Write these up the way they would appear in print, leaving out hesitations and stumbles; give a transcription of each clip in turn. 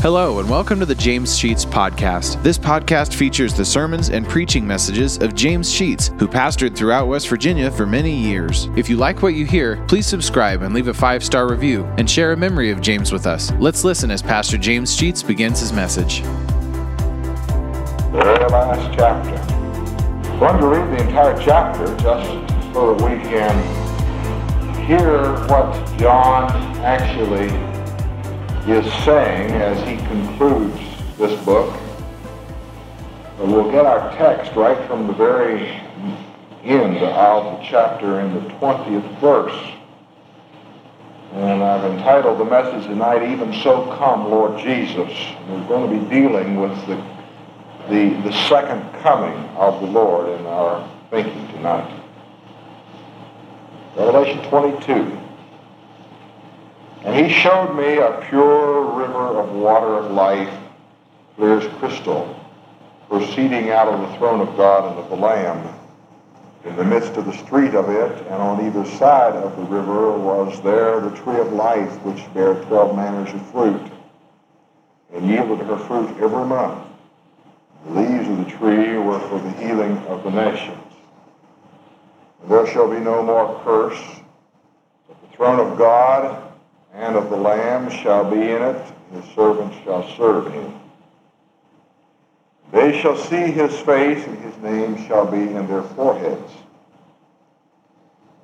Hello and welcome to the James Sheets podcast. This podcast features the sermons and preaching messages of James Sheets, who pastored throughout West Virginia for many years. If you like what you hear, please subscribe and leave a 5-star review and share a memory of James with us. Let's listen as Pastor James Sheets begins his message. The very last chapter. I'm going to read the entire chapter just so that we can hear what John actually is saying as he concludes this book. We'll get our text right from the very end of the chapter in the 20th verse. And I've entitled the message tonight, Even So Come, Lord Jesus. We're going to be dealing with the second coming of the Lord in our thinking tonight. Revelation 22. And he showed me a pure river of water of life, clear as crystal, proceeding out of the throne of God and of the Lamb. In the midst of the street of it, and on either side of the river, was there the tree of life, which bare 12 manners of fruit, and yielded her fruit every month. The leaves of the tree were for the healing of the nations. And there shall be no more curse, but the throne of God and of the Lamb shall be in it, his servants shall serve him. They shall see his face, and his name shall be in their foreheads.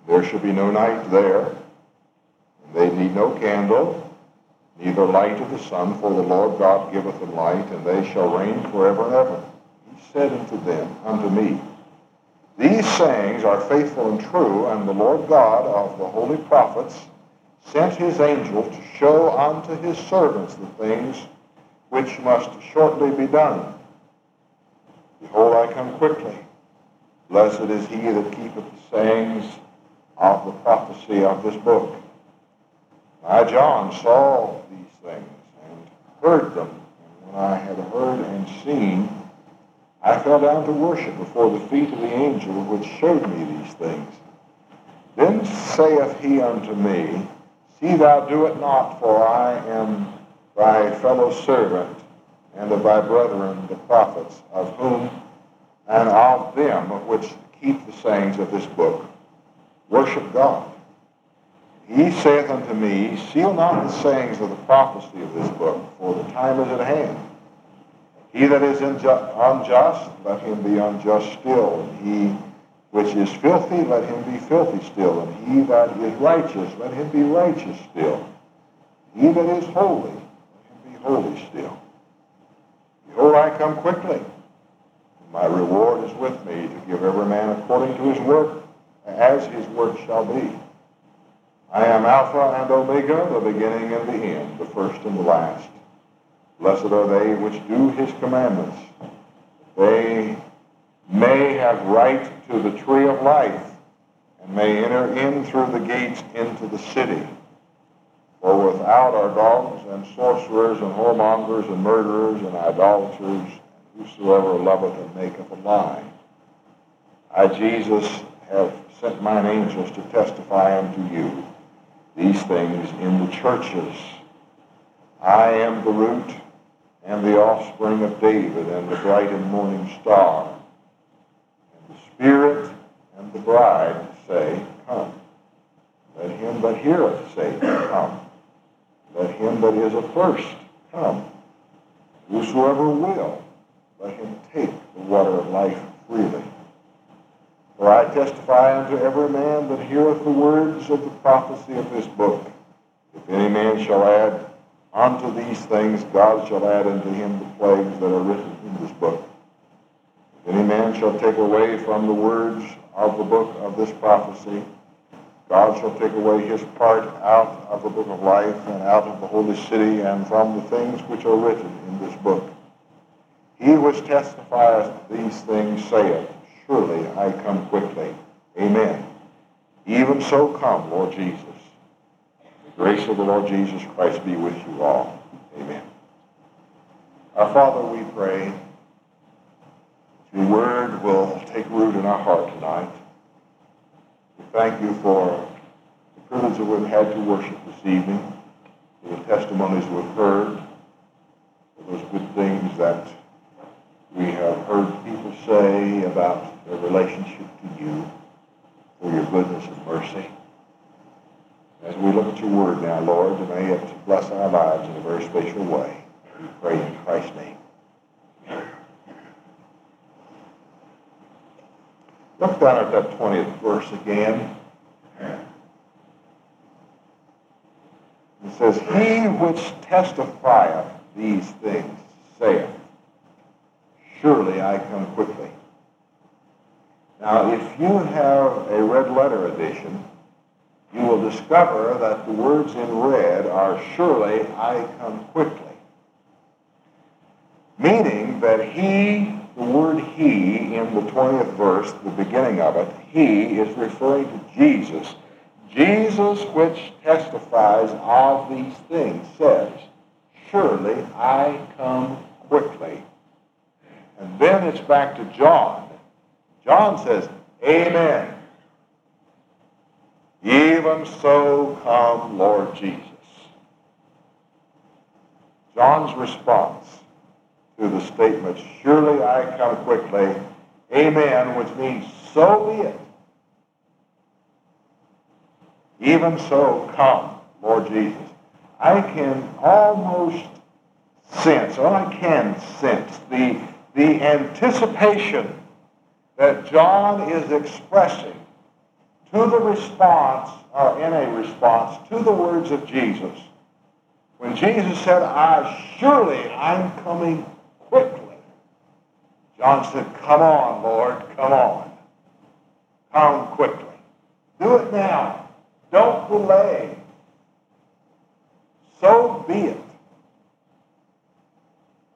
There shall be no night there, and they need no candle, neither light of the sun, for the Lord God giveth them light, and they shall reign forever and ever. He said unto them, unto me, these sayings are faithful and true, and the Lord God of the holy prophets sent his angel to show unto his servants the things which must shortly be done. Behold, I come quickly. Blessed is he that keepeth the sayings of the prophecy of this book. I, John, saw these things and heard them. And when I had heard and seen, I fell down to worship before the feet of the angel which showed me these things. Then saith he unto me, see thou do it not, for I am thy fellow servant, and of thy brethren the prophets, of whom and of them which keep the sayings of this book. Worship God. He saith unto me, seal not the sayings of the prophecy of this book, for the time is at hand. He that is unjust, let him be unjust still, and he which is filthy, let him be filthy still, and he that is righteous, let him be righteous still. He that is holy, let him be holy still. Behold, I come quickly. My reward is with me to give every man according to his work, as his work shall be. I am Alpha and Omega, the beginning and the end, the first and the last. Blessed are they which do his commandments. They may have right to the tree of life, and may enter in through the gates into the city. For without are dogs, and sorcerers, and whoremongers, and murderers, and idolaters, and whosoever loveth and maketh a lie. I, Jesus, have sent mine angels to testify unto you these things in the churches. I am the root and the offspring of David, and the bright and morning star. Spirit and the bride say, come. Let him that heareth say, come. Let him that is athirst, come. Whosoever will, let him take the water of life freely. For I testify unto every man that heareth the words of the prophecy of this book. If any man shall add unto these things, God shall add unto him the plagues that are written in this book. If any man shall take away from the words of the book of this prophecy, God shall take away his part out of the book of life and out of the holy city and from the things which are written in this book. He which testifieth these things saith, surely I come quickly. Amen. Even so come, Lord Jesus. The grace of the Lord Jesus Christ be with you all. Amen. Our Father, we pray. Your word will take root in our heart tonight. We thank you for the privilege that we've had to worship this evening, for the testimonies we've heard, those good things that we have heard people say about their relationship to you, for your goodness and mercy. As we look at your word now, Lord, and may it bless our lives in a very special way. We pray in Christ's name. Look down at that 20th verse again. It says, "He which testifieth these things saith, Surely I come quickly." Now, if you have a red letter edition, you will discover that the words in red are, "Surely I come quickly." Meaning that he, the word he in the 20th verse, the beginning of it, he is referring to Jesus. Jesus, which testifies of these things, says, "Surely I come quickly." And then it's back to John. John says, "Amen. Even so come, Lord Jesus." John's response to the statement, "Surely I come quickly," amen, which means, "So be it. Even so, come, Lord Jesus." I can sense the anticipation that John is expressing in a response to the words of Jesus. When Jesus said, I'm coming quickly," John said, "Come on, Lord, come on. Come quickly. Do it now. Don't delay. So be it."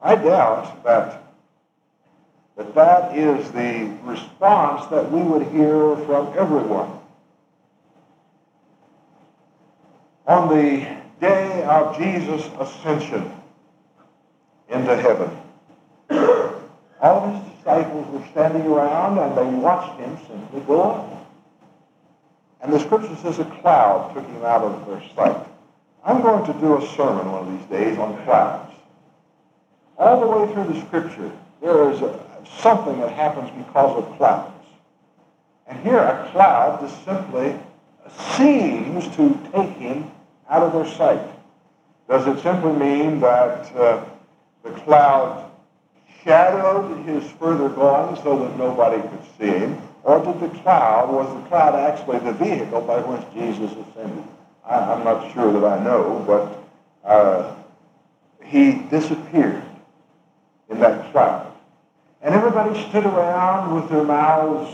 I doubt that is the response that we would hear from everyone. On the day of Jesus' ascension into heaven, all his disciples were standing around and they watched him simply go up. And the scripture says a cloud took him out of their sight. I'm going to do a sermon one of these days on clouds. All the way through the scripture, there is something that happens because of clouds. And here a cloud just simply seems to take him out of their sight. Does it simply mean that the cloud shadowed his further going so that nobody could see him? Or was the cloud actually the vehicle by which Jesus ascended? I'm not sure that I know, but he disappeared in that cloud. And everybody stood around with their mouths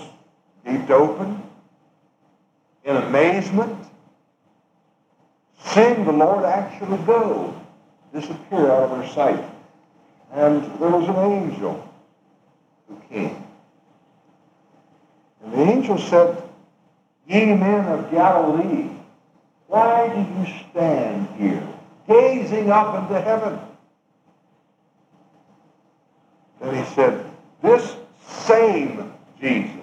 gaped open in amazement, seeing the Lord actually go, disappear out of their sight. And there was an angel who came. And the angel said, "Ye men of Galilee, why do you stand here, gazing up into heaven?" Then he said, "This same Jesus."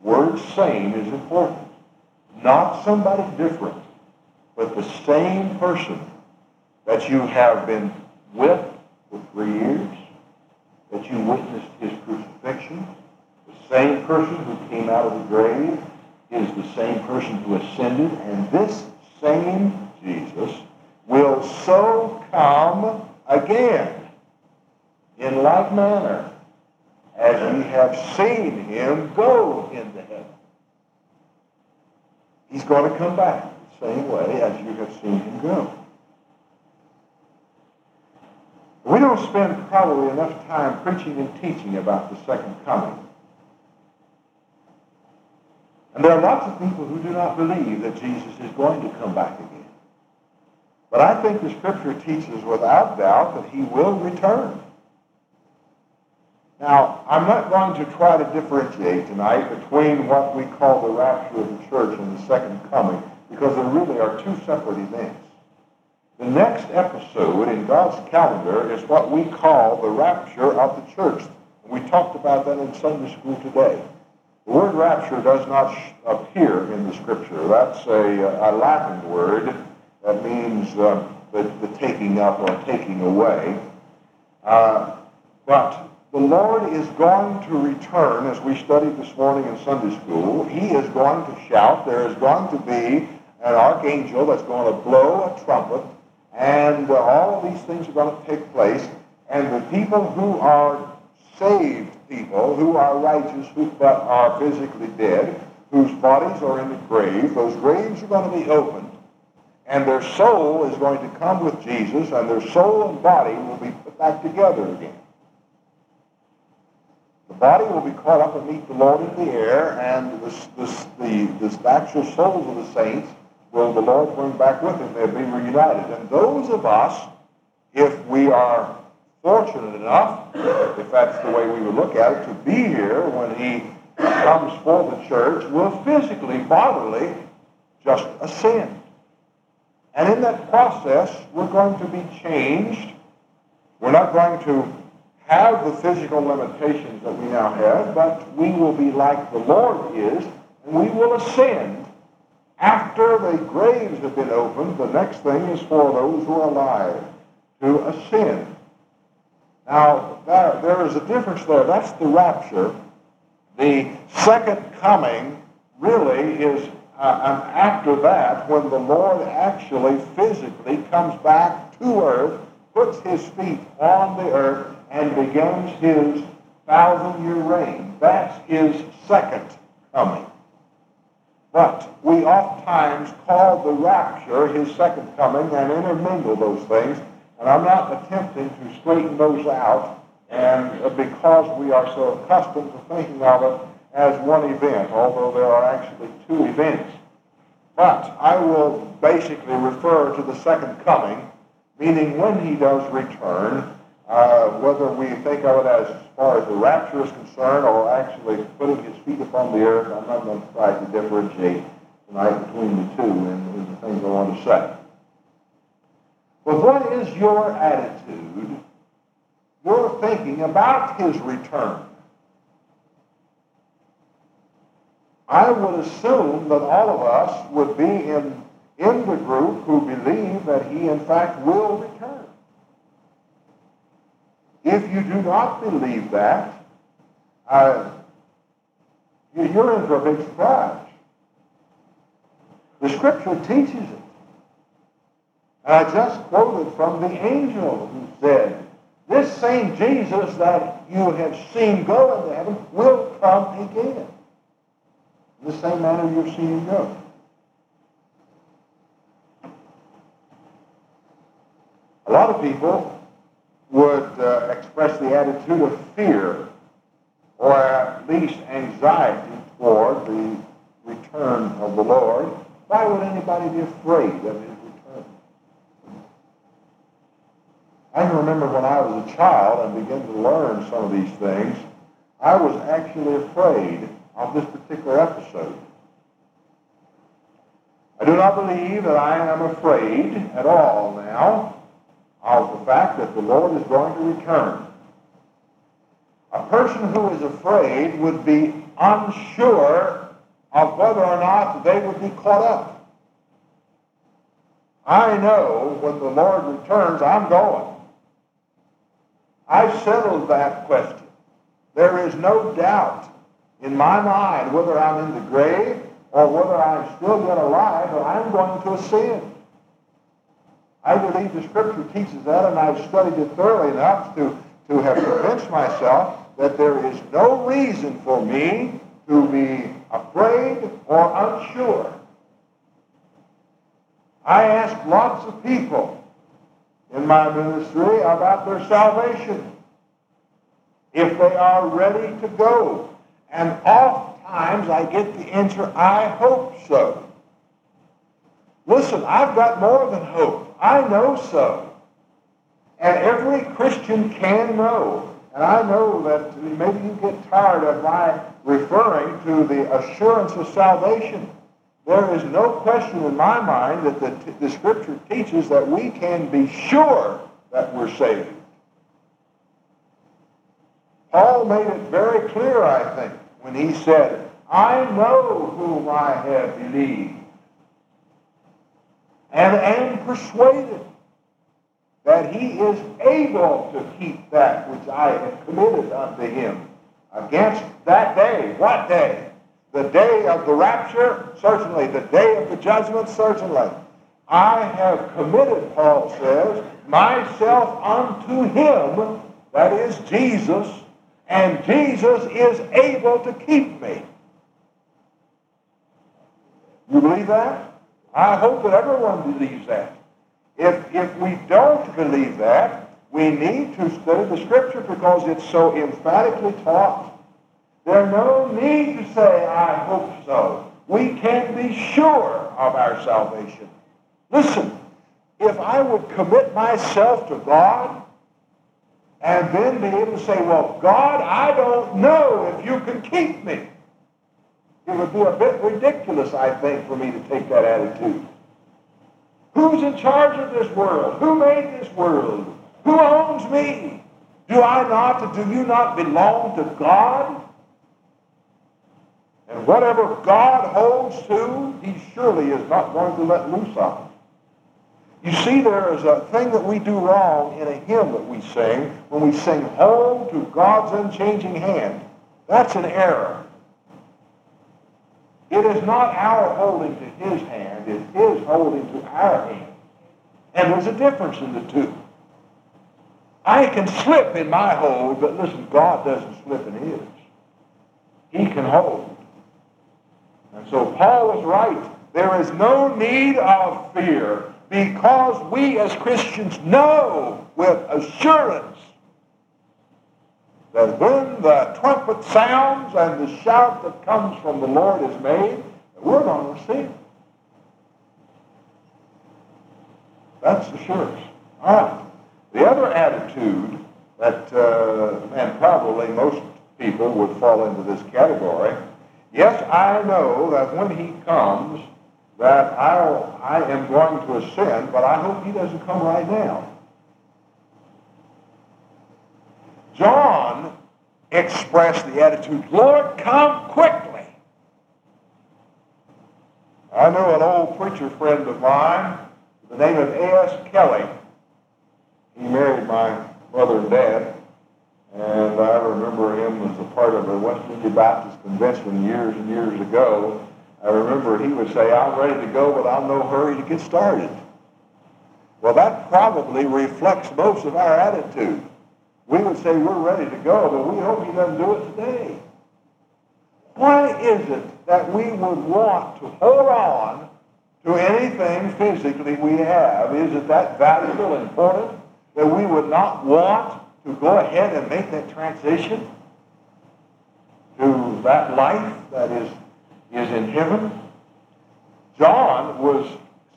Word "same" is important. Not somebody different, but the same person that you have been with for 3 years, that you witnessed his crucifixion. The same person who came out of the grave is the same person who ascended, and this same Jesus will so come again in like manner as you have seen him go into heaven. He's going to come back the same way as you have seen him go. We don't spend probably enough time preaching and teaching about the second coming. And there are lots of people who do not believe that Jesus is going to come back again. But I think the scripture teaches without doubt that he will return. Now, I'm not going to try to differentiate tonight between what we call the rapture of the church and the second coming, because there really are two separate events. The next episode in God's calendar is what we call the rapture of the church. We talked about that in Sunday school today. The word rapture does not appear in the scripture. That's a Latin word that means the taking up or taking away. But the Lord is going to return, as we studied this morning in Sunday school. He is going to shout. There is going to be an archangel that's going to blow a trumpet, and all of these things are going to take place. And the people who are saved people, who are righteous, who but are physically dead, whose bodies are in the grave, those graves are going to be opened, and their soul is going to come with Jesus, and their soul and body will be put back together again. The body will be caught up and meet the Lord in the air, and the actual souls of the saints will the Lord bring back with him. They'll be reunited. And those of us, if we are fortunate enough, if that's the way we would look at it, to be here when he comes for the church, will physically, bodily, just ascend. And in that process, we're going to be changed. We're not going to have the physical limitations that we now have, but we will be like the Lord is, and we will ascend. After the graves have been opened, the next thing is for those who are alive to ascend. Now, there is a difference there. That's the rapture. The second coming really is after that, when the Lord actually physically comes back to earth, puts his feet on the earth, and begins his 1,000-year reign. That's his second coming. But we oftentimes call the rapture his second coming and intermingle those things. And I'm not attempting to straighten those out, and because we are so accustomed to thinking of it as one event, although there are actually two events. But I will basically refer to the second coming, meaning when he does return, whether we think of it as far as the rapture is concerned or actually putting his feet upon the earth. I'm not going to try to differentiate tonight between the two and the things I want to say. But what is your attitude, your thinking about his return? I would assume that all of us would be in the group who believe that he, in fact, will return. If you do not believe that, you're in for a big surprise. The Scripture teaches it. I just quoted from the angel who said, this same Jesus that you have seen go into heaven will come again. In the same manner you've seen him go. A lot of people would express the attitude of fear, or at least anxiety, toward the return of the Lord. Why would anybody be afraid of his? I can remember when I was a child and began to learn some of these things, I was actually afraid of this particular episode. I do not believe that I am afraid at all now of the fact that the Lord is going to return. A person who is afraid would be unsure of whether or not they would be caught up. I know when the Lord returns, I'm going. I've settled that question. There is no doubt in my mind whether I'm in the grave or whether I'm still yet alive, but I'm going to ascend. I believe the Scripture teaches that, and I've studied it thoroughly enough to have convinced myself that there is no reason for me to be afraid or unsure. I ask lots of people in my ministry about their salvation, if they are ready to go. And oftentimes I get the answer, I hope so. Listen, I've got more than hope. I know so. And every Christian can know. And I know that maybe you get tired of my referring to the assurance of salvation. There is no question in my mind that the Scripture teaches that we can be sure that we're saved. Paul made it very clear, I think, when he said, I know whom I have believed and am persuaded that he is able to keep that which I have committed unto him against that day. What day? The day of the rapture? Certainly. The day of the judgment? Certainly. I have committed, Paul says, myself unto him, that is Jesus, and Jesus is able to keep me. You believe that? I hope that everyone believes that. If we don't believe that, we need to study the Scripture because it's so emphatically taught. There's no need to say, I hope so. We can be sure of our salvation. Listen, if I would commit myself to God and then be able to say, well, God, I don't know if you can keep me, it would be a bit ridiculous, I think, for me to take that attitude. Who's in charge of this world? Who made this world? Who owns me? Do you not belong to God? And whatever God holds to, he surely is not going to let loose of it. You see, there is a thing that we do wrong in a hymn that we sing when we sing, Hold to God's unchanging hand. That's an error. It is not our holding to his hand, it is his holding to our hand. And there's a difference in the two. I can slip in my hold, but listen, God doesn't slip in his. He can hold. And so Paul is right. There is no need of fear because we as Christians know with assurance that when the trumpet sounds and the shout that comes from the Lord is made, we're going to see. That's assurance. All right. The other attitude that, and probably most people would fall into this category, yes, I know that when he comes, that I am going to ascend, but I hope he doesn't come right now. John expressed the attitude, Lord, come quickly. I know an old preacher friend of mine, the name of A.S. Kelly. He married my mother and dad. And I remember him as a part of a West Virginia Baptist convention years and years ago. I remember he would say, I'm ready to go, but I'm in no hurry to get started. Well, that probably reflects most of our attitude. We would say we're ready to go, but we hope he doesn't do it today. Why is it that we would want to hold on to anything physically we have? Is it that valuable and important that we would not want to go ahead and make that transition to that life that is in heaven? John was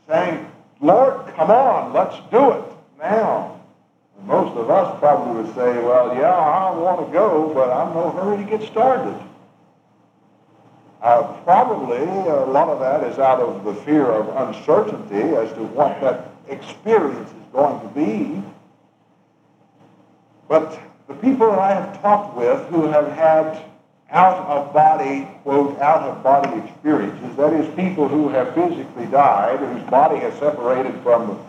saying, Lord, come on, let's do it now. And most of us probably would say, well, yeah, I want to go, but I'm in no hurry to get started. Probably a lot of that is out of the fear of uncertainty as to what that experience is going to be. But the people that I have talked with who have had out-of-body, quote, out-of-body experiences, that is, people who have physically died, whose body has separated from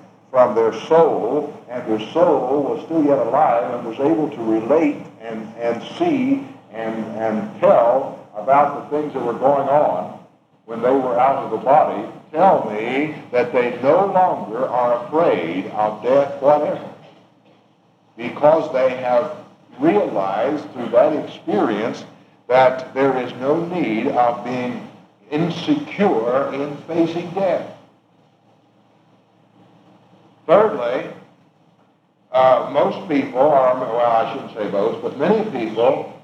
their soul, and their soul was still yet alive and was able to relate and see and tell about the things that were going on when they were out of the body, tell me that they no longer are afraid of death whatever, because they have realized through that experience that there is no need of being insecure in facing death. Thirdly, most people, I shouldn't say most, but many people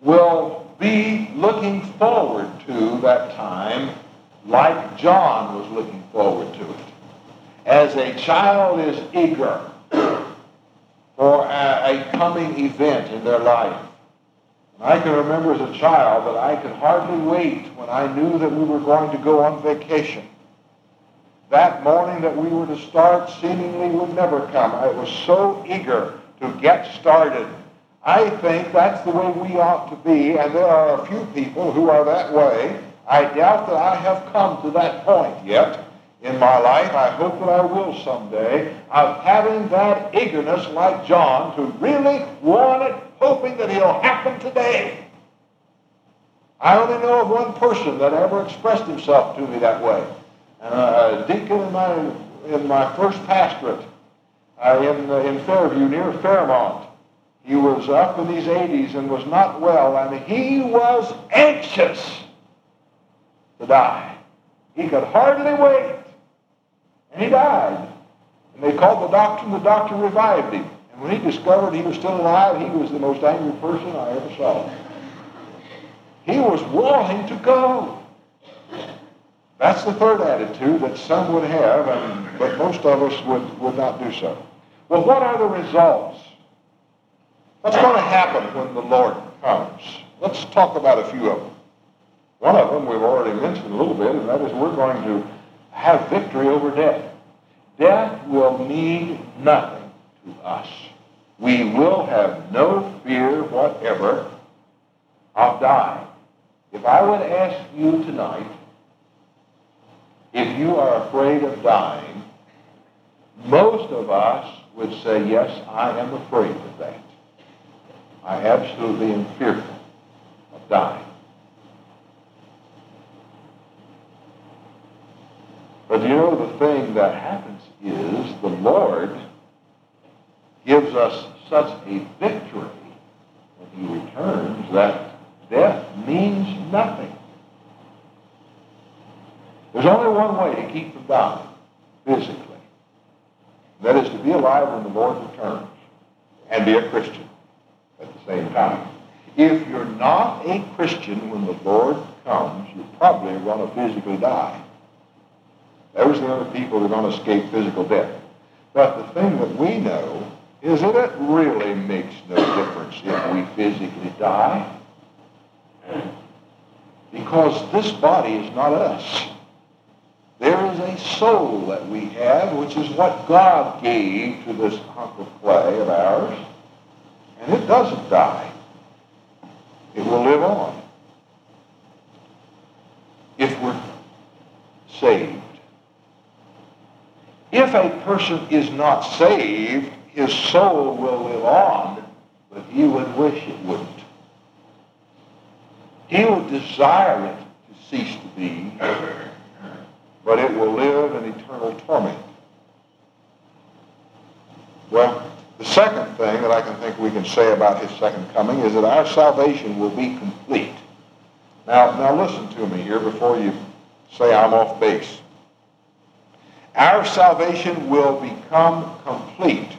will be looking forward to that time like John was looking forward to it. As a child is eager for a coming event in their life. And I can remember as a child that I could hardly wait when I knew that we were going to go on vacation. That morning that we were to start seemingly would never come. I was so eager to get started. I think that's the way we ought to be, and there are a few people who are that way. I doubt that I have come to that point yet, in my life. I hope that I will someday, of having that eagerness like John to really want it, hoping that it'll happen today. I only know of one person that ever expressed himself to me that way. A deacon in my first pastorate in Fairview near Fairmont. He was up in his 80s and was not well, and he was anxious to die. He could hardly wait. And he died. And they called the doctor, and the doctor revived him. And when he discovered he was still alive, he was the most angry person I ever saw. He was wanting to go. That's the third attitude that some would have, but most of us would not do so. Well, what are the results? What's going to happen when the Lord comes? Let's talk about a few of them. One of them we've already mentioned a little bit, and that is we're going to have victory over death. Death will mean nothing to us. We will have no fear whatever of dying. If I would ask you tonight, if you are afraid of dying, most of us would say, yes, I am afraid of that. I absolutely am fearful of dying. But you know, the thing that happens is the Lord gives us such a victory when he returns that death means nothing. There's only one way to keep from dying physically. That is to be alive when the Lord returns and be a Christian at the same time. If you're not a Christian when the Lord comes, you're probably going to physically die. Those are the only people who are going to escape physical death. But the thing that we know is that it really makes no difference if we physically die, because this body is not us. There is a soul that we have, which is what God gave to this hunk of clay of ours, and it doesn't die. It will live on if we're saved. If a person is not saved, his soul will live on, but he would wish it wouldn't. He would desire it to cease to be, but it will live in eternal torment. Well, the second thing that I can think we can say about his second coming is that our salvation will be complete. Now listen to me here before you say I'm off base. Our salvation will become complete.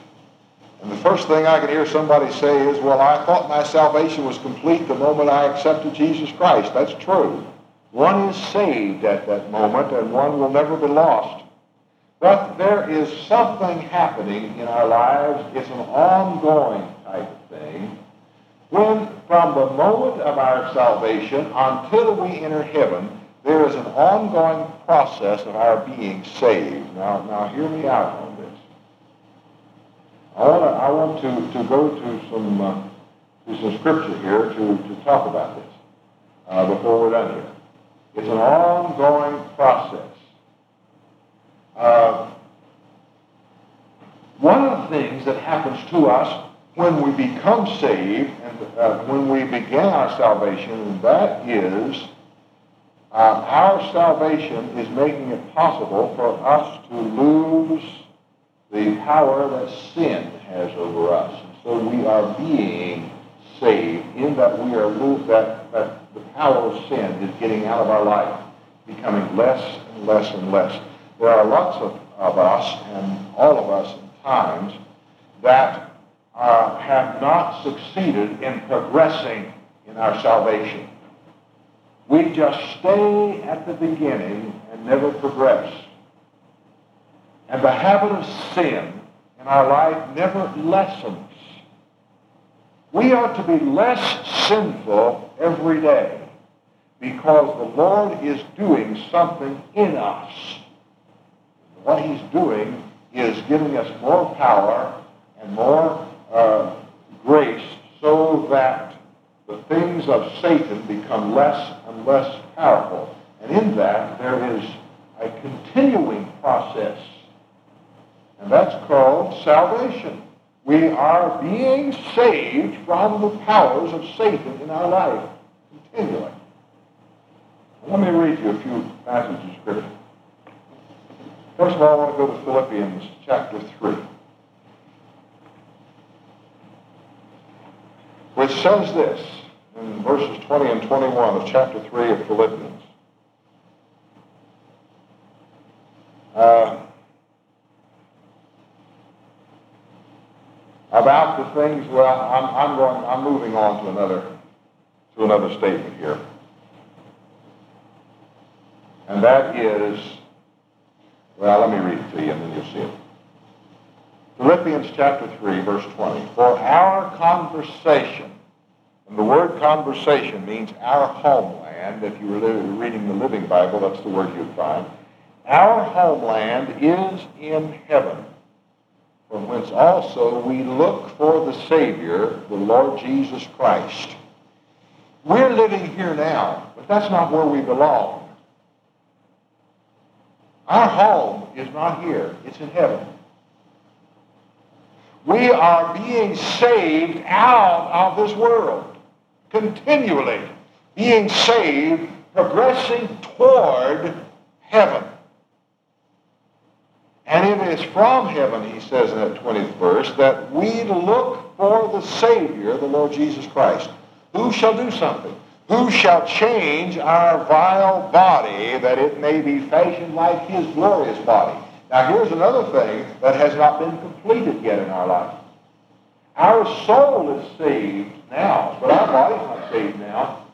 And the first thing I can hear somebody say is, well, I thought my salvation was complete the moment I accepted Jesus Christ. That's true. One is saved at that moment, and one will never be lost. But there is something happening in our lives. It's an ongoing type of thing. When, from the moment of our salvation until we enter heaven, there is an ongoing process of our being saved. Now hear me out on this. I want to go to some scripture here to talk about this before we're done here. It's an ongoing process. One of the things that happens to us when we become saved and when we begin our salvation, and that is our salvation is making it possible for us to lose the power that sin has over us. And so we are being saved in that we are losing that the power of sin is getting out of our life, becoming less and less and less. There are lots of us, and all of us at times, that have not succeeded in progressing in our salvation. We just stay at the beginning and never progress. And the habit of sin in our life never lessens. We are to be less sinful every day because the Lord is doing something in us. What he's doing is giving us more power and more grace so that the things of Satan become less and less powerful. And in that, there is a continuing process. And that's called salvation. We are being saved from the powers of Satan in our life, continually. Let me read you a few passages of Scripture. First of all, I want to go to Philippians chapter 3, which says this in verses 20 and 21 of chapter 3 of Philippians. About the things, well, I'm moving on to another statement here. And that is, well, let me read it to you and then you'll see it. Philippians chapter 3, verse 20. For our conversation, and the word conversation means our homeland. If you were reading the Living Bible, that's the word you'd find. Our homeland is in heaven, from whence also we look for the Savior, the Lord Jesus Christ. We're living here now, but that's not where we belong. Our home is not here. It's in heaven. We are being saved out of this world, continually being saved, progressing toward heaven. And it is from heaven, he says in that 20th verse, that we look for the Savior, the Lord Jesus Christ, who shall do something, who shall change our vile body that it may be fashioned like his glorious body. Now here's another thing that has not been completed yet in our life. Our soul is saved now, but our body's not saved now.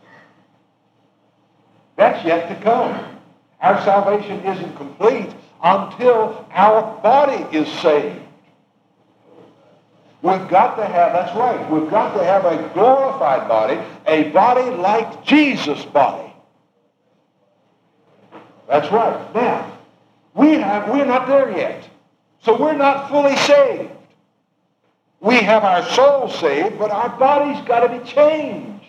That's yet to come. Our salvation isn't complete until our body is saved. We've got to have, that's right, we've got to have a glorified body, a body like Jesus' body. That's right. Now, we're not there yet. So we're not fully saved. We have our soul saved, but our body's got to be changed.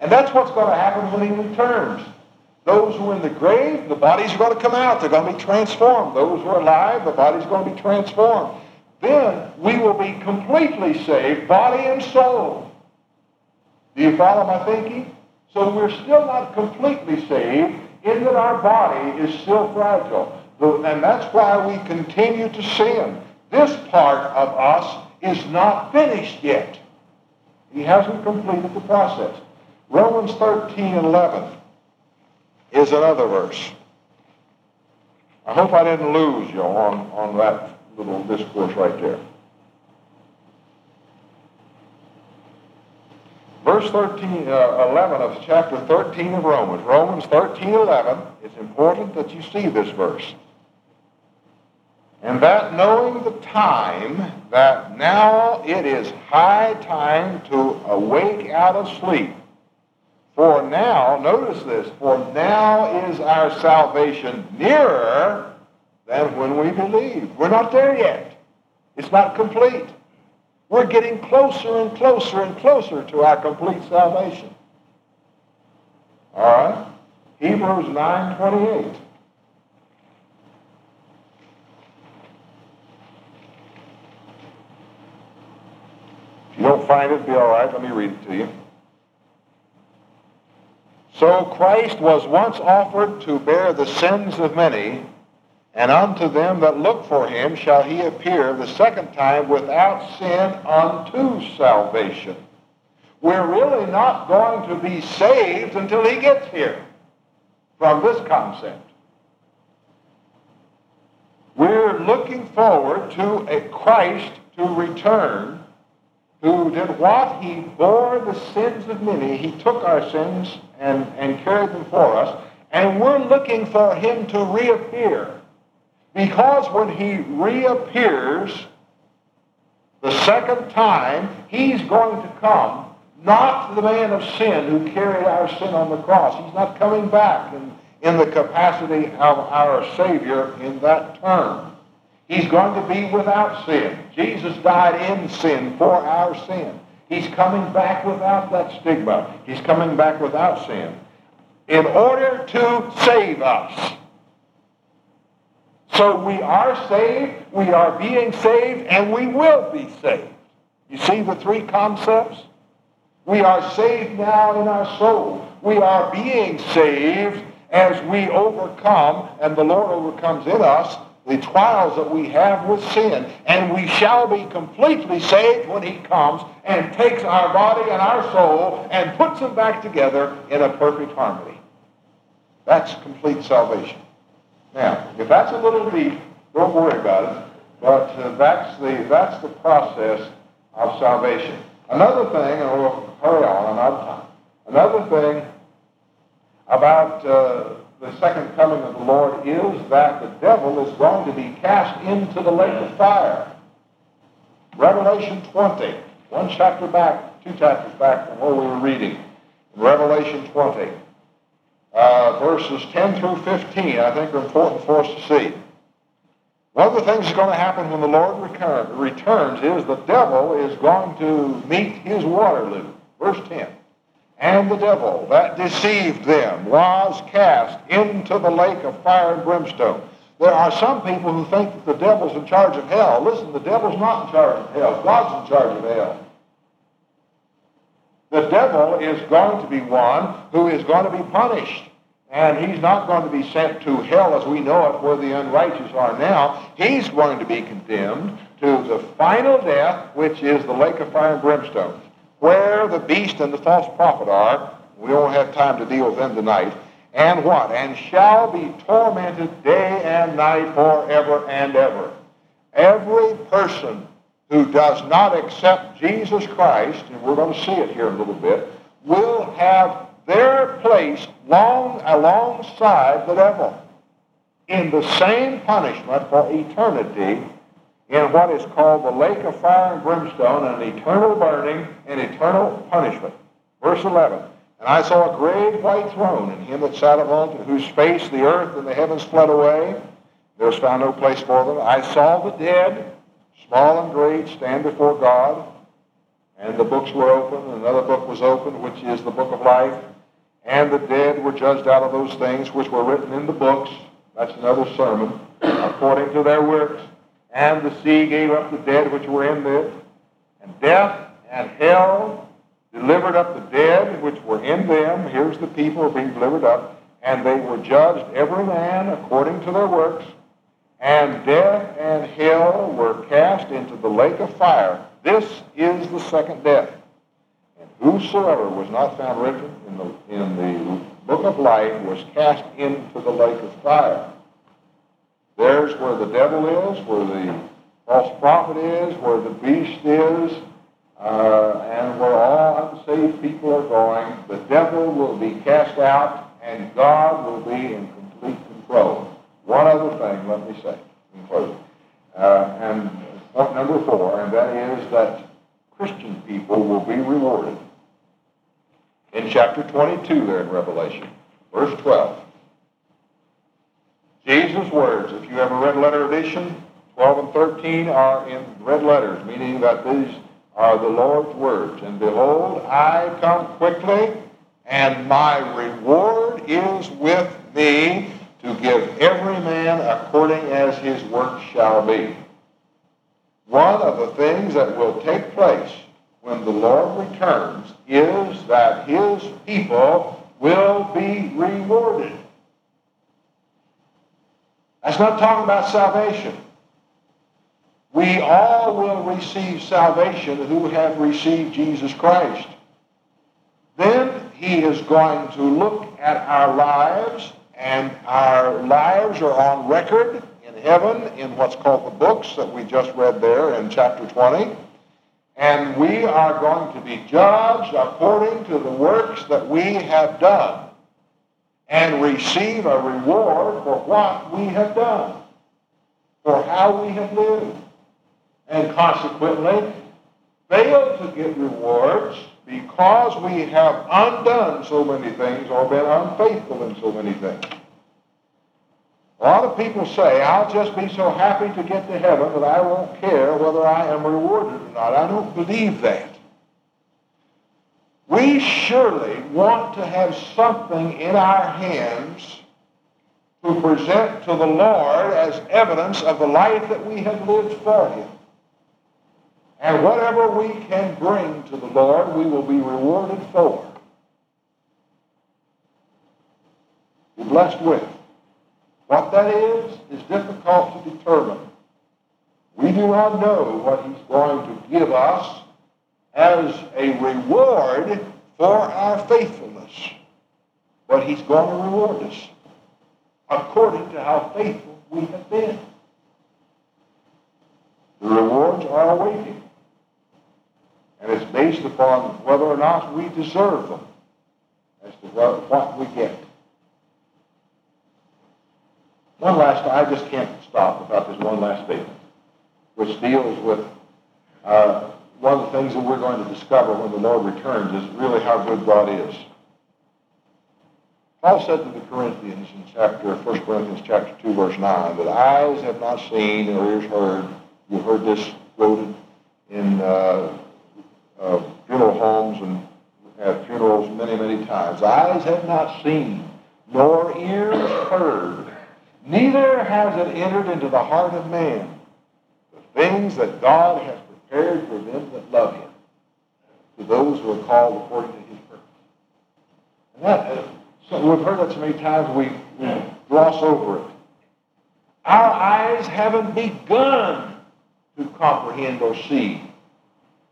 And that's what's going to happen when he returns. Those who are in the grave, the bodies are going to come out. They're going to be transformed. Those who are alive, the body's going to be transformed. Then we will be completely saved, body and soul. Do you follow my thinking? So we're still not completely saved in that our body is still fragile. And that's why we continue to sin. This part of us is not finished yet. He hasn't completed the process. Romans 13:11. Is another verse. I hope I didn't lose you on that little discourse right there. Verse 11 of chapter 13 of Romans. Romans 13:11. It's important that you see this verse. And that knowing the time, that now it is high time to awake out of sleep. For now, notice this, for now is our salvation nearer than when we believed. We're not there yet. It's not complete. We're getting closer and closer and closer to our complete salvation. All right? Hebrews 9:28. If you don't find it, be all right. Let me read it to you. So Christ was once offered to bear the sins of many, and unto them that look for him shall he appear the second time without sin unto salvation. We're really not going to be saved until he gets here from this concept. We're looking forward to a Christ to return who did what? He bore the sins of many. He took our sins and carried them for us. And we're looking for him to reappear. Because when he reappears the second time, he's going to come, not the man of sin who carried our sin on the cross. He's not coming back in the capacity of our Savior in that term. He's going to be without sin. Jesus died in sin for our sin. He's coming back without that stigma. He's coming back without sin in order to save us. So we are saved, we are being saved, and we will be saved. You see the three concepts? We are saved now in our soul. We are being saved as we overcome, and the Lord overcomes in us, the trials that we have with sin. And we shall be completely saved when he comes and takes our body and our soul and puts them back together in a perfect harmony. That's complete salvation. Now, if that's a little deep, don't worry about it. But that's the process of salvation. Another thing, and we'll hurry on, I'm out of time. Another thing about the second coming of the Lord is that the devil is going to be cast into the lake of fire. Revelation 20, one chapter back, two chapters back from where we were reading. Revelation 20, verses 10 through 15, I think are important for us to see. One of the things that's going to happen when the Lord returns is the devil is going to meet his Waterloo. Verse 10. And the devil that deceived them was cast into the lake of fire and brimstone. There are some people who think that the devil's in charge of hell. Listen, the devil's not in charge of hell. God's in charge of hell. The devil is going to be one who is going to be punished. And he's not going to be sent to hell as we know it, where the unrighteous are now. He's going to be condemned to the final death, which is the lake of fire and brimstone, where the beast and the false prophet are. We won't have time to deal with them tonight. And what? And shall be tormented day and night forever and ever. Every person who does not accept Jesus Christ, and we're going to see it here in a little bit, will have their place alongside the devil in the same punishment for eternity, in what is called the lake of fire and brimstone, an eternal burning and eternal punishment. Verse 11, And I saw a great white throne, and him that sat upon it, whose face the earth and the heavens fled away. There was found no place for them. I saw the dead, small and great, stand before God. And the books were opened, and another book was opened, which is the book of life. And the dead were judged out of those things which were written in the books. That's another sermon. According to their works. And the sea gave up the dead which were in it. And death and hell delivered up the dead which were in them. Here's the people being delivered up. And they were judged, every man according to their works. And death and hell were cast into the lake of fire. This is the second death. And whosoever was not found written in the book of life was cast into the lake of fire. There's where the devil is, where the false prophet is, where the beast is, and where all unsaved people are going. The devil will be cast out, and God will be in complete control. One other thing, let me say, in closing, and point number 4, and that is that Christian people will be rewarded. In chapter 22 there in Revelation, verse 12, Jesus' words, if you have a red letter edition, 12 and 13 are in red letters, meaning that these are the Lord's words. And behold, I come quickly, and my reward is with me to give every man according as his work shall be. One of the things that will take place when the Lord returns is that his people will be rewarded. That's not talking about salvation. We all will receive salvation who have received Jesus Christ. Then he is going to look at our lives, and our lives are on record in heaven in what's called the books that we just read there in chapter 20. And we are going to be judged according to the works that we have done, and receive a reward for what we have done, for how we have lived, and consequently fail to get rewards because we have undone so many things or been unfaithful in so many things. A lot of people say, I'll just be so happy to get to heaven that I won't care whether I am rewarded or not. I don't believe that. We surely want to have something in our hands who present to the Lord as evidence of the life that we have lived for Him. And whatever we can bring to the Lord, we will be rewarded for. We're blessed with. What that is difficult to determine. We do not know what He's going to give us as a reward for our faithfulness. But He's going to reward us according to how faithful we have been. The rewards are awaiting. And it's based upon whether or not we deserve them as to what we get. I just can't stop without this one last statement, which deals with one of the things that we're going to discover when the Lord returns is really how good God is. Paul said to the Corinthians in 1 Corinthians chapter 2, verse 9, that eyes have not seen or ears heard. You've heard this quoted in funeral homes and at funerals many, many times. Eyes have not seen, nor ears heard. Neither has it entered into the heart of man the things that God has prepared for them that love Him, to those who are called according to His purpose. And so we've heard that so many times we gloss over it. Our eyes haven't begun to comprehend or see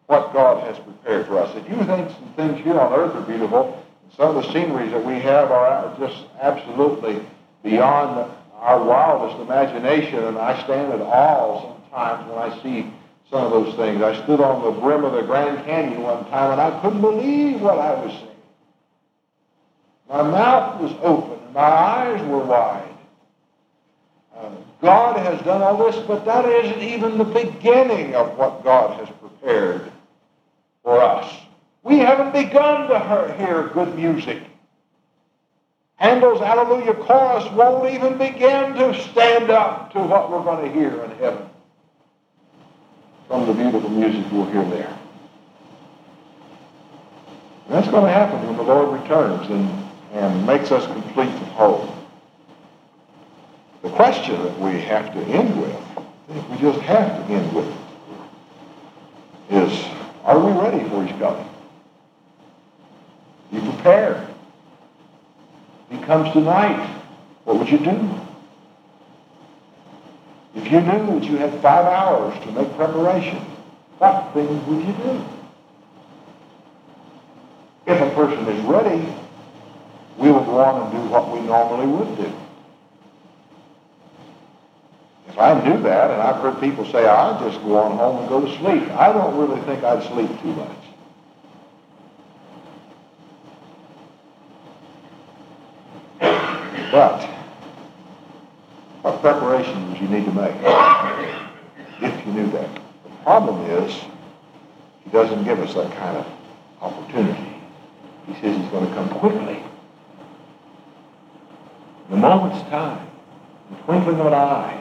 what God has prepared for us. If you think some things here on earth are beautiful, and some of the sceneries that we have are just absolutely beyond our wildest imagination, and I stand at awe sometimes when I see some of those things. I stood on the brim of the Grand Canyon one time, and I couldn't believe what I was seeing. My mouth was open, and my eyes were wide. God has done all this, but that isn't even the beginning of what God has prepared for us. We haven't begun to hear good music. Handel's Hallelujah Chorus won't even begin to stand up to what we're going to hear in heaven from the beautiful music we'll hear there. And that's going to happen when the Lord returns and makes us complete and whole. The question that we have to end with, is, are we ready for His coming? Be prepared. He comes tonight. What would you do? If you knew that you had 5 hours to make preparation, what things would you do? If a person is ready, we would want to do what we normally would do. If I knew that, and I've heard people say, I'll just go on home and go to sleep. I don't really think I'd sleep too much. But what preparations you need to make if you knew that. The problem is, He doesn't give us that kind of opportunity. He says He's going to come quickly. In a moment's time, in the twinkling of an eye.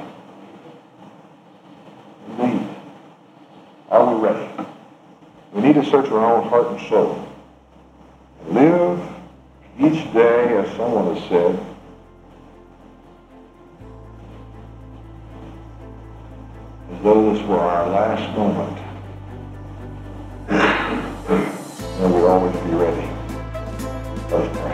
Indeed, are we ready? We need to search our own heart and soul and live each day, as someone has said, though this were our last moment, and we'll always be ready. Let's pray.